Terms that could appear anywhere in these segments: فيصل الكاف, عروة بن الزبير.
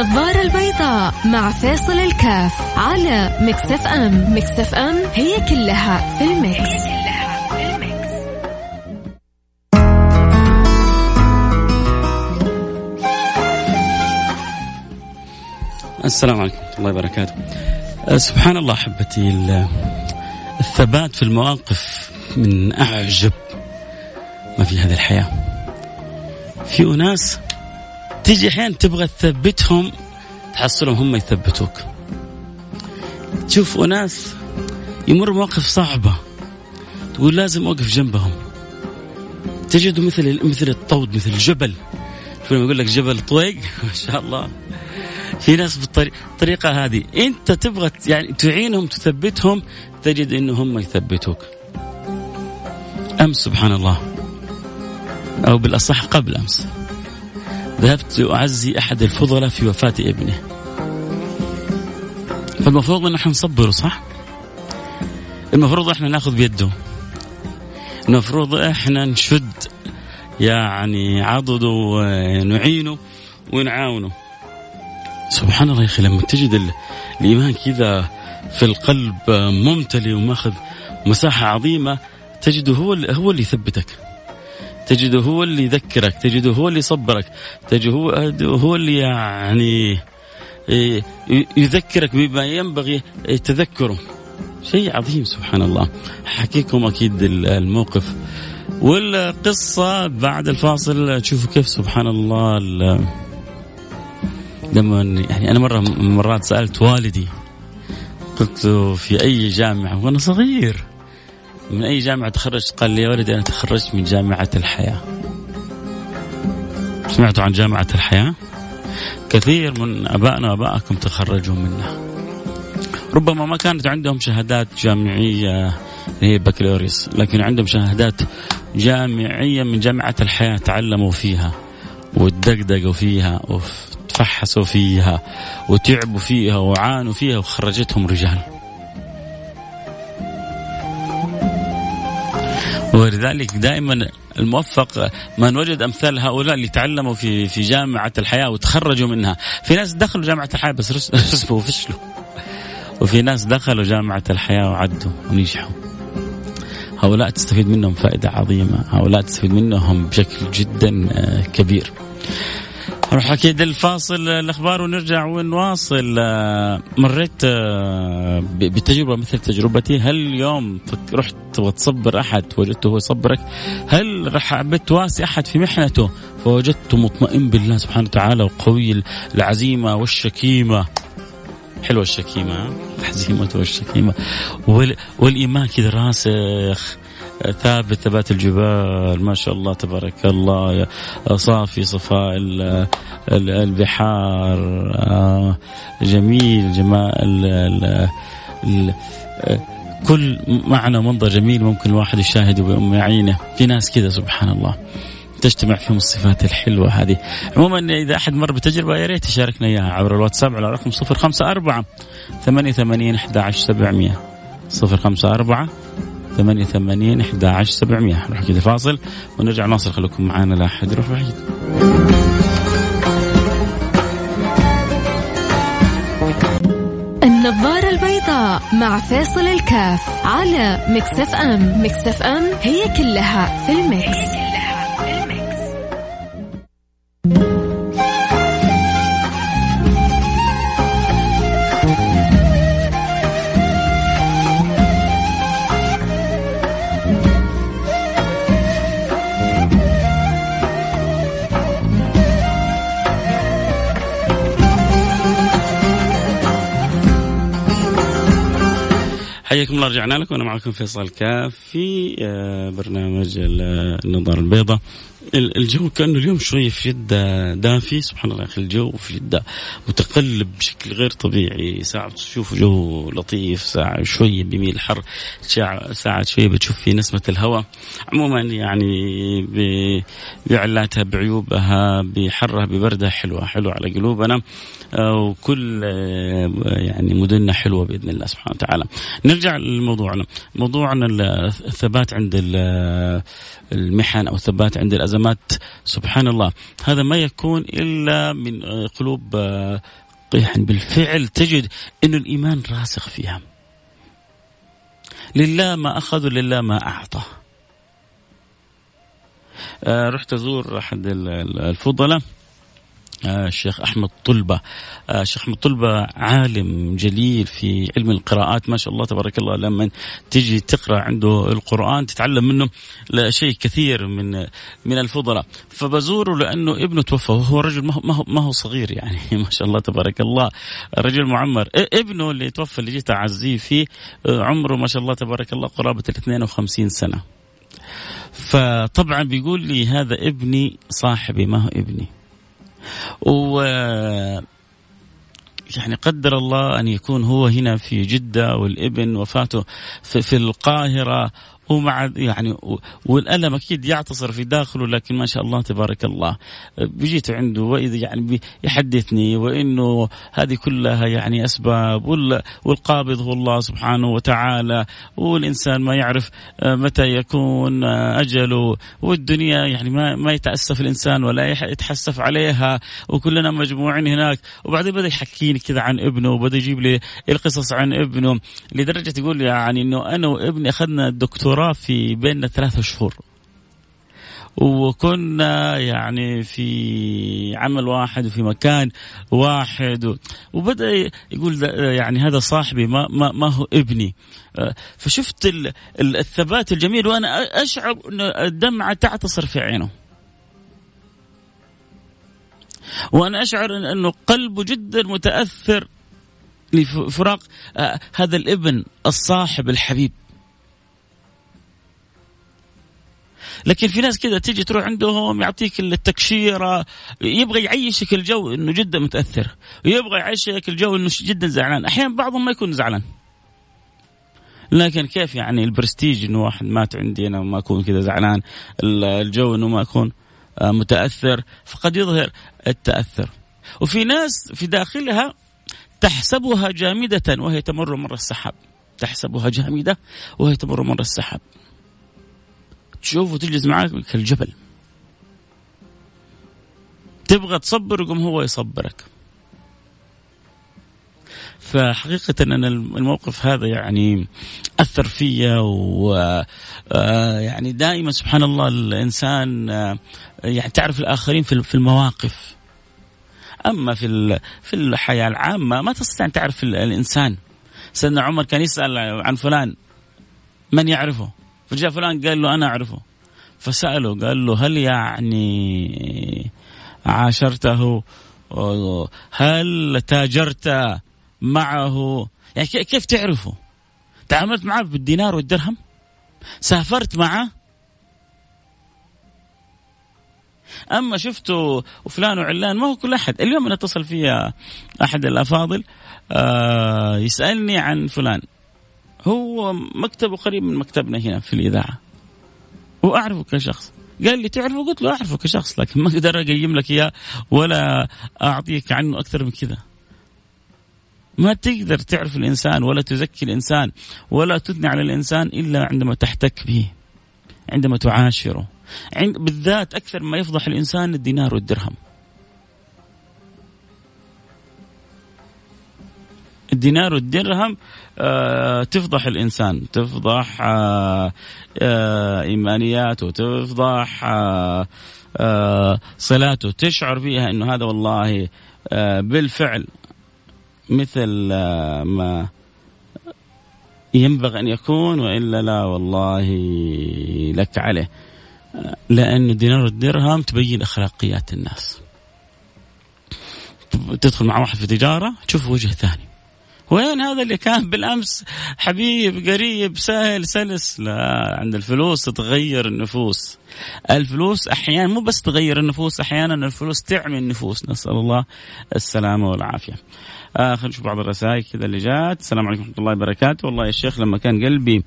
النظارة البيضاء مع فيصل الكاف على مكسف أم. مكسف أم هي كلها في المكس. السلام عليكم ورحمة الله وبركاته. سبحان الله أحبتي، الثبات في المواقف من أعجب ما في هذه الحياة. في أناس تيجي أحيان تبغى تثبتهم تحصلهم هم يثبتوك. تشوف أناس يمر مواقف صعبة تقول لازم أوقف جنبهم، تجده مثل الطود، مثل الجبل. فلما يقول لك جبل طويق ما شاء الله. في ناس بالطريقة هذه أنت تبغى يعني تعينهم تثبتهم، تجد إنه هم يثبتوك. أمس سبحان الله، أو بالأصح قبل أمس، ذهبت أعزي أحد الفضلاء في وفاة ابنه. فالمفروض أن نحن نصبره، صح؟ المفروض إحنا نأخذ بيده، المفروض إحنا نشد يعني عضده ونعينه ونعاونه. سبحان الله يا أخي، لما تجد الإيمان كذا في القلب ممتلئ وماخذ مساحة عظيمة، تجده هو اللي يثبتك، تجده هو اللي يذكرك، تجده هو اللي يصبرك، تجده هو اللي يعني يذكرك بما ينبغي تذكره. شيء عظيم سبحان الله. حكيكم أكيد الموقف والقصة بعد الفاصل، تشوفوا كيف سبحان الله. لما يعني أنا مرات سألت والدي، قلت في أي جامعة وأنا صغير، من أي جامعة تخرجت؟ قال لي يا ولدي أنا تخرجت من جامعة الحياة. سمعتوا عن جامعة الحياة؟ كثير من أبائنا وأبائكم تخرجوا منها، ربما ما كانت عندهم شهادات جامعية هي بكالوريوس، لكن عندهم شهادات جامعية من جامعة الحياة. تعلموا فيها وتدقدقوا فيها وتفحصوا فيها وتعبوا فيها وعانوا فيها، وخرجتهم رجال. ولذلك دائما الموفق من وجد أمثال هؤلاء اللي تعلموا في جامعة الحياة وتخرجوا منها. في ناس دخلوا جامعة الحياة بس رسبوا وفشلوا، وفي ناس دخلوا جامعة الحياة وعدوا ونجحوا. هؤلاء تستفيد منهم فائدة عظيمة، هؤلاء تستفيد منهم بشكل جدا كبير. نروح أكيد الفاصل الأخبار ونرجع ونواصل. مريت بتجربة مثل تجربتي. هل اليوم رحت وتصبر أحد وجدته هو يصبرك؟ هل حبيت تواسي أحد في محنته فوجدته مطمئن بالله سبحانه وتعالى وقوي العزيمة والشكيمة؟ حلوة الشكيمة، الحزيمة والشكيمة والإيمان كذا راسخ ثابت ثبات الجبال ما شاء الله تبارك الله، صافي صفاء البحار، جميل جمال كل معنى منظر جميل ممكن الواحد يشاهده بأم عينه. في ناس كذا سبحان الله تجتمع فيهم الصفات الحلوة هذه. عموما إذا أحد مر بتجربة يا ريت يشاركنا إياها عبر الواتساب على رقم 054-88-11700 054-88-11700. نروح كده فاصل ونرجع نواصل، خليكم معانا لا أحد يروح بعيد. النظارة البيضاء مع فيصل الكاف على مكسف أم. مكسف أم هي كلها في المكس. حياكم الله، رجعنا لكم وانا معكم فيصل كاف في برنامج النظارة البيضاء. الجو كأنه اليوم شويه في جدة دافي سبحان الله يا اخي، الجو في جدة متقلب بشكل غير طبيعي. ساعة تشوف جو لطيف، ساعة شويه بيميل حر، ساعة شويه بتشوف في نسمة الهواء. عموما يعني بعلاتها بعيوبها بحرها ببردها حلوة، حلوة على قلوبنا، وكل يعني مدننا حلوة بإذن الله سبحانه وتعالى. نرجع لموضوعنا، موضوعنا الثبات عند المحن أو الثبات عند الأزمات الكلمات سبحان الله. هذا ما يكون إلا من قلوب يعني بالفعل تجد أن الإيمان راسخ فيها. لله ما أخذ لله ما أعطى. رحت أزور أحد الفضلاء الشيخ أحمد طلبة. الشيخ أحمد طلبة عالم جليل في علم القراءات ما شاء الله تبارك الله. لما تجي تقرأ عنده القرآن تتعلم منه شيء كثير من الفضلاء. فبزوره لأنه ابنه توفى وهو رجل ما هو صغير يعني ما شاء الله تبارك الله رجل معمر. ابنه اللي توفى اللي جيت أعزيه فيه عمره ما شاء الله تبارك الله قرابة 52 سنة. فطبعا بيقول لي هذا ابني صاحبي ما هو ابني. و يعني قدر الله أن يكون هو هنا في جدة والابن وفاته في القاهرة ومع يعني والألم أكيد يعتصر في داخله. لكن ما شاء الله تبارك الله بجيت عنده وإذا يعني يحدثني وإنه هذه كلها يعني أسباب والقابض هو الله سبحانه وتعالى والإنسان ما يعرف متى يكون أجله والدنيا يعني ما يتأسف الإنسان ولا يتحسف عليها وكلنا مجموعين هناك. وبعدين بدأ يحكيني كذا عن ابنه وبدأ يجيب لي القصص عن ابنه لدرجة يقول يعني إنه أنا وابني أخذنا الدكتوراه في بيننا 3 شهور وكنا يعني في عمل واحد وفي مكان واحد. وبدأ يقول يعني هذا صاحبي ما هو ابني. فشفت الثبات الجميل وأنا أشعر أن الدمعة تعتصر في عينه وأنا أشعر أنه قلبه جدا متأثر لفراق هذا الابن الصاحب الحبيب. لكن في ناس كذا تيجي تروح عندهم يعطيك التكشيرة يبغى يعيشك الجو إنه جدا متأثر ويبغى يعيشك الجو إنه جدا زعلان. أحيانا بعضهم ما يكون زعلان لكن كيف يعني البرستيج إنه واحد مات عندي أنا ما أكون كذا زعلان الجو إنه ما أكون متأثر. فقد يظهر التأثر. وفي ناس في داخلها تحسبها جامدة وهي تمر مر السحاب. تحسبها جامدة وهي تمر مر السحاب. تشوفه تجلس معاك كالجبل تبغى تصبر وقم هو يصبرك. فحقيقة أن الموقف هذا يعني أثر فيا يعني دائما سبحان الله الإنسان يعني تعرف الآخرين في المواقف. أما في الحياة العامة ما تستطيع أن تعرف الإنسان. سيدنا عمر كان يسأل عن فلان من يعرفه فجاء فلان قال له أنا أعرفه فسأله قال له هل يعني عاشرته هل تاجرت معه يعني كيف تعرفه تعاملت معه بالدينار والدرهم سافرت معه. أما شفته وفلان وعلان ما هو كل أحد. اليوم أنا اتصل فيها أحد الأفاضل يسألني عن فلان هو مكتبه قريب من مكتبنا هنا في الإذاعة وأعرفه كشخص. قال لي تعرفه قلت له أعرفه كشخص لكن ما أقدر أقيم لك إياه ولا أعطيك عنه أكثر من كذا. ما تقدر تعرف الإنسان ولا تزكي الإنسان ولا تثني على الإنسان إلا عندما تحتك به عندما تعاشره بالذات أكثر ما يفضح الإنسان الدينار والدرهم. الدينار والدرهم تفضح الإنسان تفضح إيمانياته تفضح صلاته تشعر فيها أنه هذا والله بالفعل مثل ما ينبغي أن يكون وإلا لا والله لك عليه. لأن الدينار والدرهم تبين أخلاقيات الناس. تدخل مع واحد في تجارة تشوف وجه ثاني وين هذا اللي كان بالأمس حبيب قريب سهل سلس. لا عند الفلوس تغير النفوس. الفلوس أحيانا مو بس تغير النفوس أحيانا الفلوس تعمي النفوس. نسأل الله السلامة والعافية. خلينا نشوف بعض الرسائل كذا اللي جات. السلام عليكم ورحمة الله وبركاته. والله يا شيخ لما كان قلبي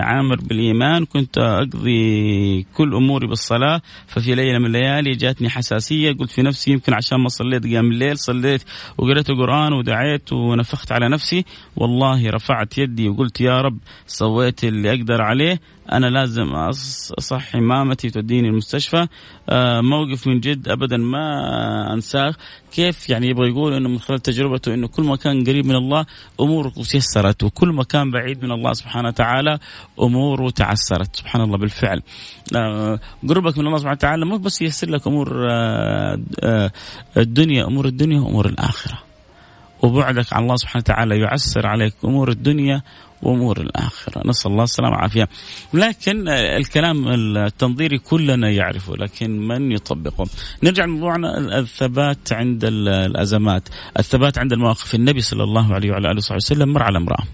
عامر بالإيمان كنت أقضي كل أموري بالصلاة. ففي ليلة من الليالي جاتني حساسية قلت في نفسي يمكن عشان ما صليت قيام الليل صليت وقرأت القرآن ودعيت ونفخت على نفسي. والله رفعت يدي وقلت يا رب سويت اللي أقدر عليه أنا لازم أصحي مامتي توديني المستشفى. موقف من جد أبدا ما أنساه. كيف يعني يبغى يقول أنه من خلال تجربته أنه كل ما كان قريب من الله أموره تيسرت، وكل ما كان بعيد من الله سبحانه وتعالى أموره تعسرت. سبحان الله بالفعل. قربك من الله سبحانه وتعالى مو بس ييسر لك أمور الدنيا، أمور الدنيا وأمور الآخرة، وبعدك عن الله سبحانه وتعالى يعسر عليك أمور الدنيا وأمور الآخرة. نسأل الله السلامة والعافية. لكن الكلام التنظيري كلنا يعرفه، لكن من يطبقه؟ نرجع لموضوعنا، الثبات عند الأزمات، الثبات عند المواقف. النبي صلى الله عليه وعلى آله وصحبه وسلم مر على امرأة،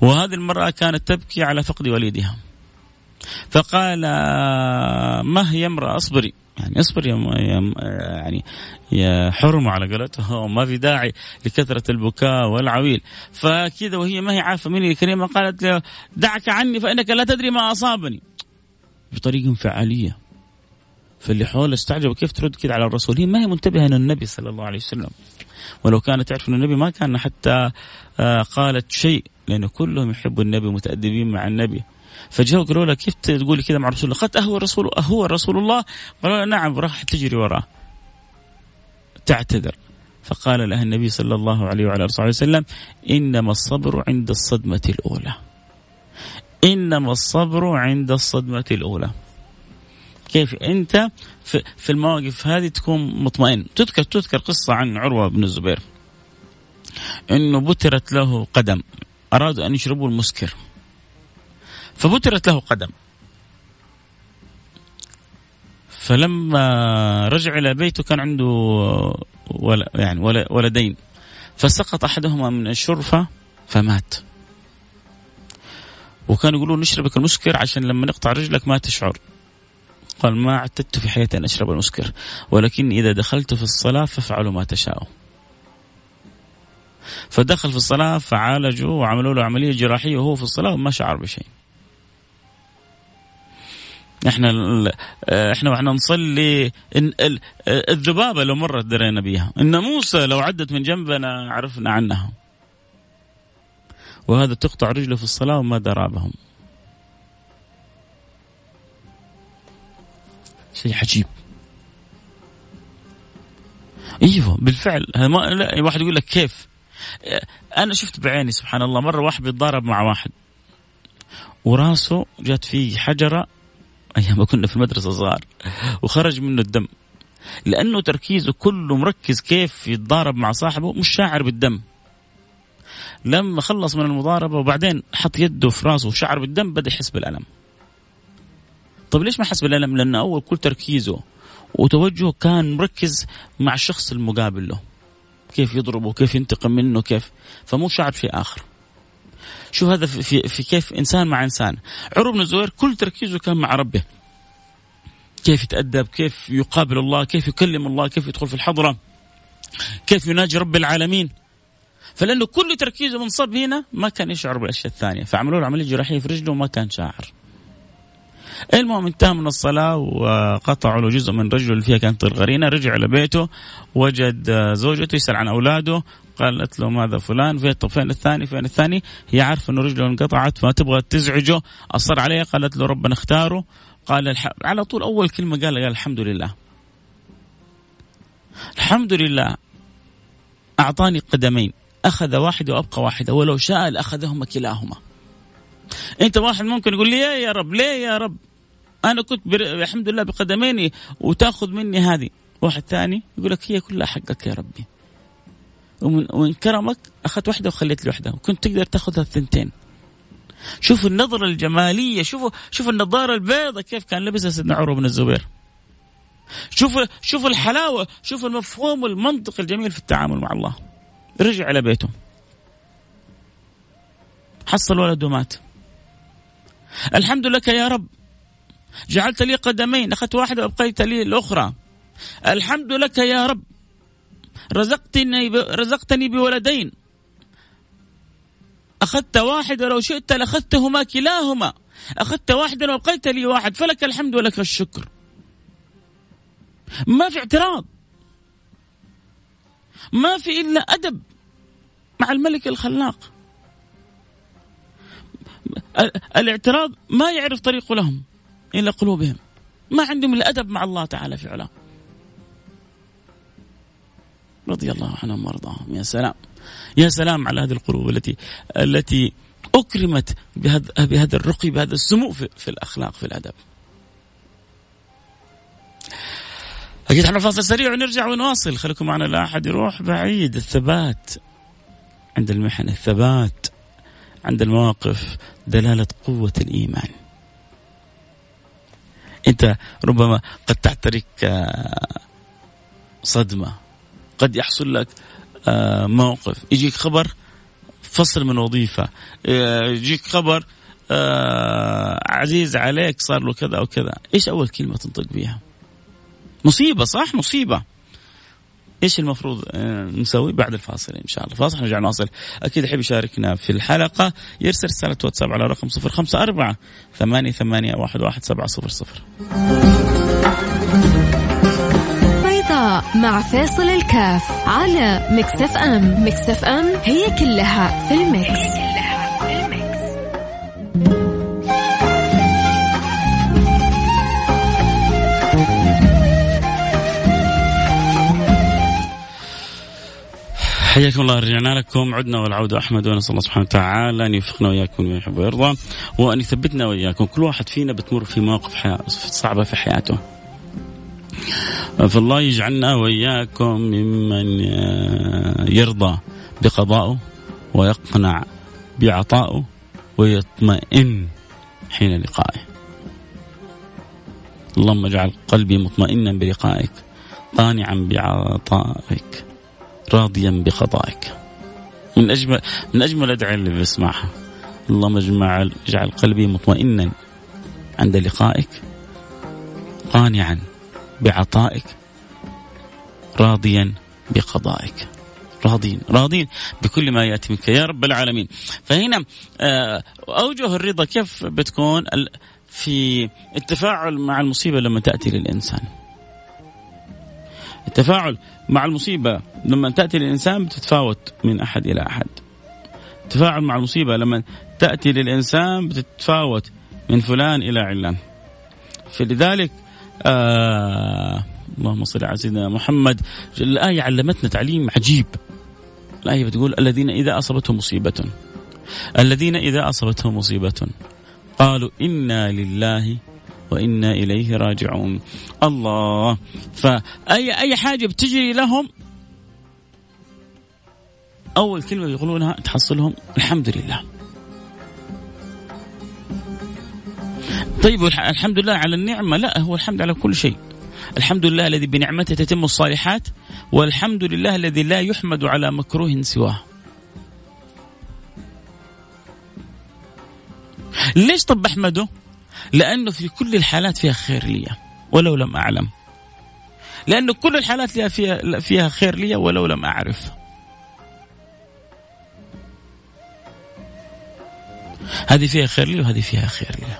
وهذه المرأة كانت تبكي على فقد وليدها، فقال ما هي امرأة اصبري، يعني اصبر يا حرمة على قولتها، وما في داعي لكثرة البكاء والعويل. فكذا وهي ما هي عارفة مني الكريمة قالت دعك عني فإنك لا تدري ما أصابني، بطريقة انفعالية. فاللي حول استعجب كيف ترد كده على الرسول، هي ما هي منتبهة إنه النبي صلى الله عليه وسلم، ولو كانت تعرف إنه النبي ما كان حتى قالت شيء، لأنه كلهم يحبوا النبي متأدبين مع النبي. فجاءوا قالوا له كيف تقولي كذا مع رسول الله؟ قالت أهو رسول الله؟ قالوا له نعم. راح تجري وراه تعتذر. فقال لها النبي صلى الله عليه وعلى آله وسلم إنما الصبر عند الصدمة الأولى، إنما الصبر عند الصدمة الأولى. كيف أنت في المواقف هذه تكون مطمئن؟ تذكر قصة عن عروة بن الزبير، إنه بترت له قدم، أرادوا أن يشربوا المسكر فبترت له قدم، فلما رجع إلى بيته كان عنده ولدين، فسقط أحدهما من الشرفة فمات. وكانوا يقولون نشربك المسكر عشان لما نقطع رجلك ما تشعر. قال ما اعتدت في حياتي أن أشرب المسكر، ولكن إذا دخلت في الصلاة فافعلوا ما تشاءوا. فدخل في الصلاة فعالجوه وعملوا له عملية جراحية وهو في الصلاة وما شعر بشيء. احنا نصلي الذبابة لو مرت درينا بيها، الناموسة لو عدت من جنبنا عرفنا عنها، وهذا تقطع رجله في الصلاة وما درابهم. شيء عجيب. ايوه بالفعل. لا واحد يقول لك كيف، انا شفت بعيني سبحان الله. مرة واحد بيتضارب مع واحد وراسه جات فيه حجرة أيام كنا في المدرسة صغار، وخرج منه الدم، لأنه تركيزه كله مركز كيف يتضارب مع صاحبه، مش شاعر بالدم. لما خلص من المضاربة وبعدين حط يده في راسه وشعر بالدم، بدأ يحس بالألم. طب ليش ما حس بالألم؟ لأنه أول كل تركيزه وتوجهه كان مركز مع الشخص المقابل له، كيف يضربه، كيف ينتقم منه، كيف، فمو شاعر بشيء آخر. شو هذا في كيف إنسان مع إنسان. عروة بن الزبير كل تركيزه كان مع ربه، كيف يتأدب، كيف يقابل الله، كيف يكلم الله، كيف يدخل في الحضرة، كيف يناجي رب العالمين. فلأنه كل تركيزه منصب هنا ما كان يشعر بالأشياء الثانية، فعملوا له عملية جراحية في رجله وما كان شاعر. المهم انتهى من الصلاة وقطعوا له جزء من رجله اللي فيها كانت الغرينة. رجع لبيته وجد زوجته يسأل عن أولاده، قالت له ماذا فلان، فين الثاني. هي عارفة أنه رجله انقطعت فما تبغى تزعجه، أصر عليها قالت له ربنا اختاره. قال على طول أول كلمة قال الحمد لله، الحمد لله أعطاني قدمين، أخذ واحدة وأبقى واحدة، ولو شاء لأخذهما كلاهما. أنت واحد ممكن يقول لي يا رب ليه يا رب، أنا كنت الحمد لله بقدميني وتأخذ مني هذه، واحد ثاني يقول لك هي كلها حقك يا ربي، ومن كرمك أخذت واحدة وخليت لي واحدة، وكنت تقدر تأخذها الثنتين. شوف النظرة الجمالية، شوف النظارة البيضة كيف كان لبسها سيدنا عروة بن الزبير، شوف الحلاوة، شوف المفهوم والمنطق الجميل في التعامل مع الله. رجع إلى بيته حصل ولده مات، الحمد لك يا رب جعلت لي قدمين، أخذت واحدة وأبقيت لي الأخرى، الحمد لك يا رب رزقتني بولدين، أخذت واحد ولو شئت لأخذتهما كلاهما، أخذت واحدا وأبقيت لي واحد، فلك الحمد ولك الشكر. ما في اعتراض، ما في إلا أدب مع الملك الخلاق. الاعتراض ما يعرف طريقه لهم إلا قلوبهم، ما عندهم الأدب مع الله تعالى في علاه. رضي الله عنهم وارضاهم. يا سلام، يا سلام على هذه القلوب التي أكرمت بهذا الرقي، بهذا السمو في الأخلاق، في الأدب. أكيد حنا فاصل سريع ونرجع ونواصل، خليكم معنا لا أحد يروح بعيد. الثبات عند المحن، الثبات عند المواقف دلالة قوة الإيمان. أنت ربما قد تعتريك صدمة، قد يحصل لك موقف، يجيك خبر فصل من وظيفة، يجيك خبر عزيز عليك صار له كذا أو كذا. إيش أول كلمة تنطق بيها؟ مصيبة، صح؟ مصيبة. إيش المفروض نسوي؟ بعد الفاصل إن شاء الله. فاصل نرجع نواصل. أكيد حبي يشاركنا في الحلقة، يرسل رسالة واتساب على رقم 0548811700. بيضاء مع فيصل الكاف على ميكس اف ام. ميكس اف ام هي كلها في الميكس. حياكم الله، رجعنا لكم، عدنا والعودة أحمد، ونسأل الله سبحانه وتعالى أن يوفقنا وإياكم ومن يحب ويرضى، وأن يثبتنا وإياكم. كل واحد فينا بتمر في مواقف صعبة في حياته، فالله يجعلنا وإياكم ممن يرضى بقضائه ويقنع بعطائه ويطمئن حين لقائه. اللهم اجعل قلبي مطمئنا بلقائك، قانعا بعطائك، راضيا بقضائك. من أجمل أدعي اللي بسمعها، اللهم اجعل قلبي مطمئنا عند لقائك، قانعا بعطائك، راضيا بقضائك. راضين بكل ما يأتي منك يا رب العالمين. فهنا أوجه الرضا كيف بتكون؟ في التفاعل مع المصيبة لما تأتي للإنسان. التفاعل مع المصيبة لما تأتي للإنسان بتتفاوت من أحد إلى أحد. التفاعل مع المصيبة لما تأتي للإنسان بتتفاوت من فلان إلى علان. فلذلك اللهم صل على سيدنا محمد. الآية علمتنا تعليم عجيب. الآية بتقول الذين إذا أصابتهم مصيبة قالوا إنا لله وإنا إليه راجعون. الله، فأي حاجة بتجري لهم أول كلمة يقولونها تحصلهم الحمد لله. طيب الحمد لله على النعمة؟ لا، هو الحمد على كل شيء. الحمد لله الذي بنعمته تتم الصالحات، والحمد لله الذي لا يحمد على مكروه سواه. ليش طب أحمده؟ لأنه في كل الحالات فيها خير لي ولو لم أعلم، لأنه كل الحالات فيها خير لي ولو لم أعرف. هذه فيها خير لي وهذه فيها خير لي.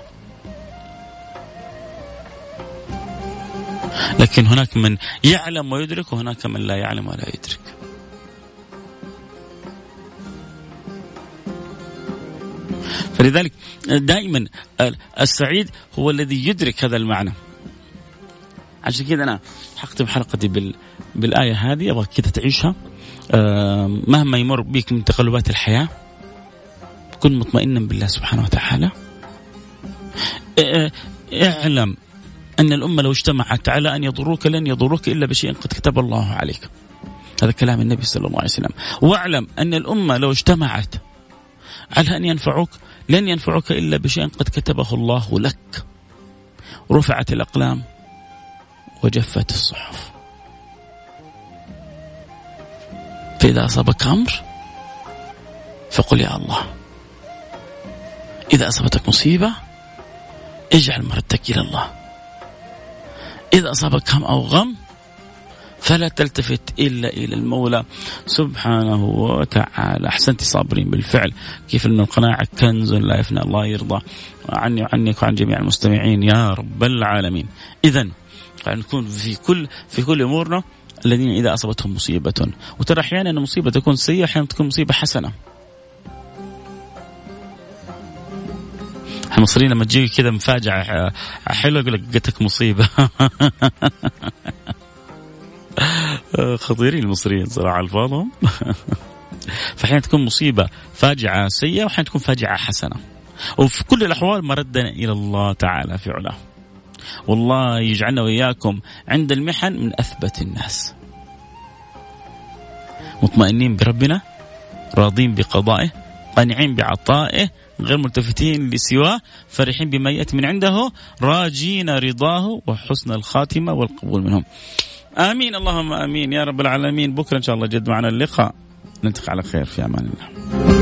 لكن هناك من يعلم ويدرك، وهناك من لا يعلم ولا يدرك. فلذلك دائما السعيد هو الذي يدرك هذا المعنى. عشان كده أنا حختم حلقتي بالآية هذه، أبغى كده تعيشها. مهما يمر بك من تقلبات الحياة، كن مطمئنا بالله سبحانه وتعالى. اعلم أن الأمة لو اجتمعت على أن يضروك لن يضروك إلا بشيء قد كتب الله عليك. هذا كلام النبي صلى الله عليه وسلم. واعلم أن الأمة لو اجتمعت على أن ينفعوك لن ينفعك إلا بشيء قد كتبه الله لك. رفعت الأقلام وجفت الصحف. فإذا أصابك أمر فقل يا الله. إذا أصابتك مصيبة اجعل مردك إلى الله. إذا أصابك هم أو غم فلا تلتفت إلا إلى المولى سبحانه وتعالى. أحسنت صابرين بالفعل. كيف أن القناعة كنز لا يفنى. الله يرضى عني وعنك وعن جميع المستمعين يا رب العالمين. إذن نكون في كل أمورنا الذين إذا أصابتهم مصيبة. وترى أحيانا أن مصيبة تكون سيئة، أحيانا تكون مصيبة حسنة. المصريين لما تجي كذا مفاجأة حلوة يقول لك جتك مصيبة. خطيرين المصريين صراحة الفاضهم. فحين تكون مصيبة فاجعة سيئة وحين تكون فاجعة حسنة، وفي كل الأحوال مردنا إلى الله تعالى في علاه. والله يجعلنا وإياكم عند المحن من أثبت الناس، مطمئنين بربنا، راضين بقضائه، قانعين بعطائه، غير ملتفتين لسواه، فرحين بما يأتي من عنده، راجين رضاه وحسن الخاتمة والقبول منهم. آمين اللهم آمين يا رب العالمين. بكرة إن شاء الله جد معنا اللقاء، نلتقي على خير، في أمان الله.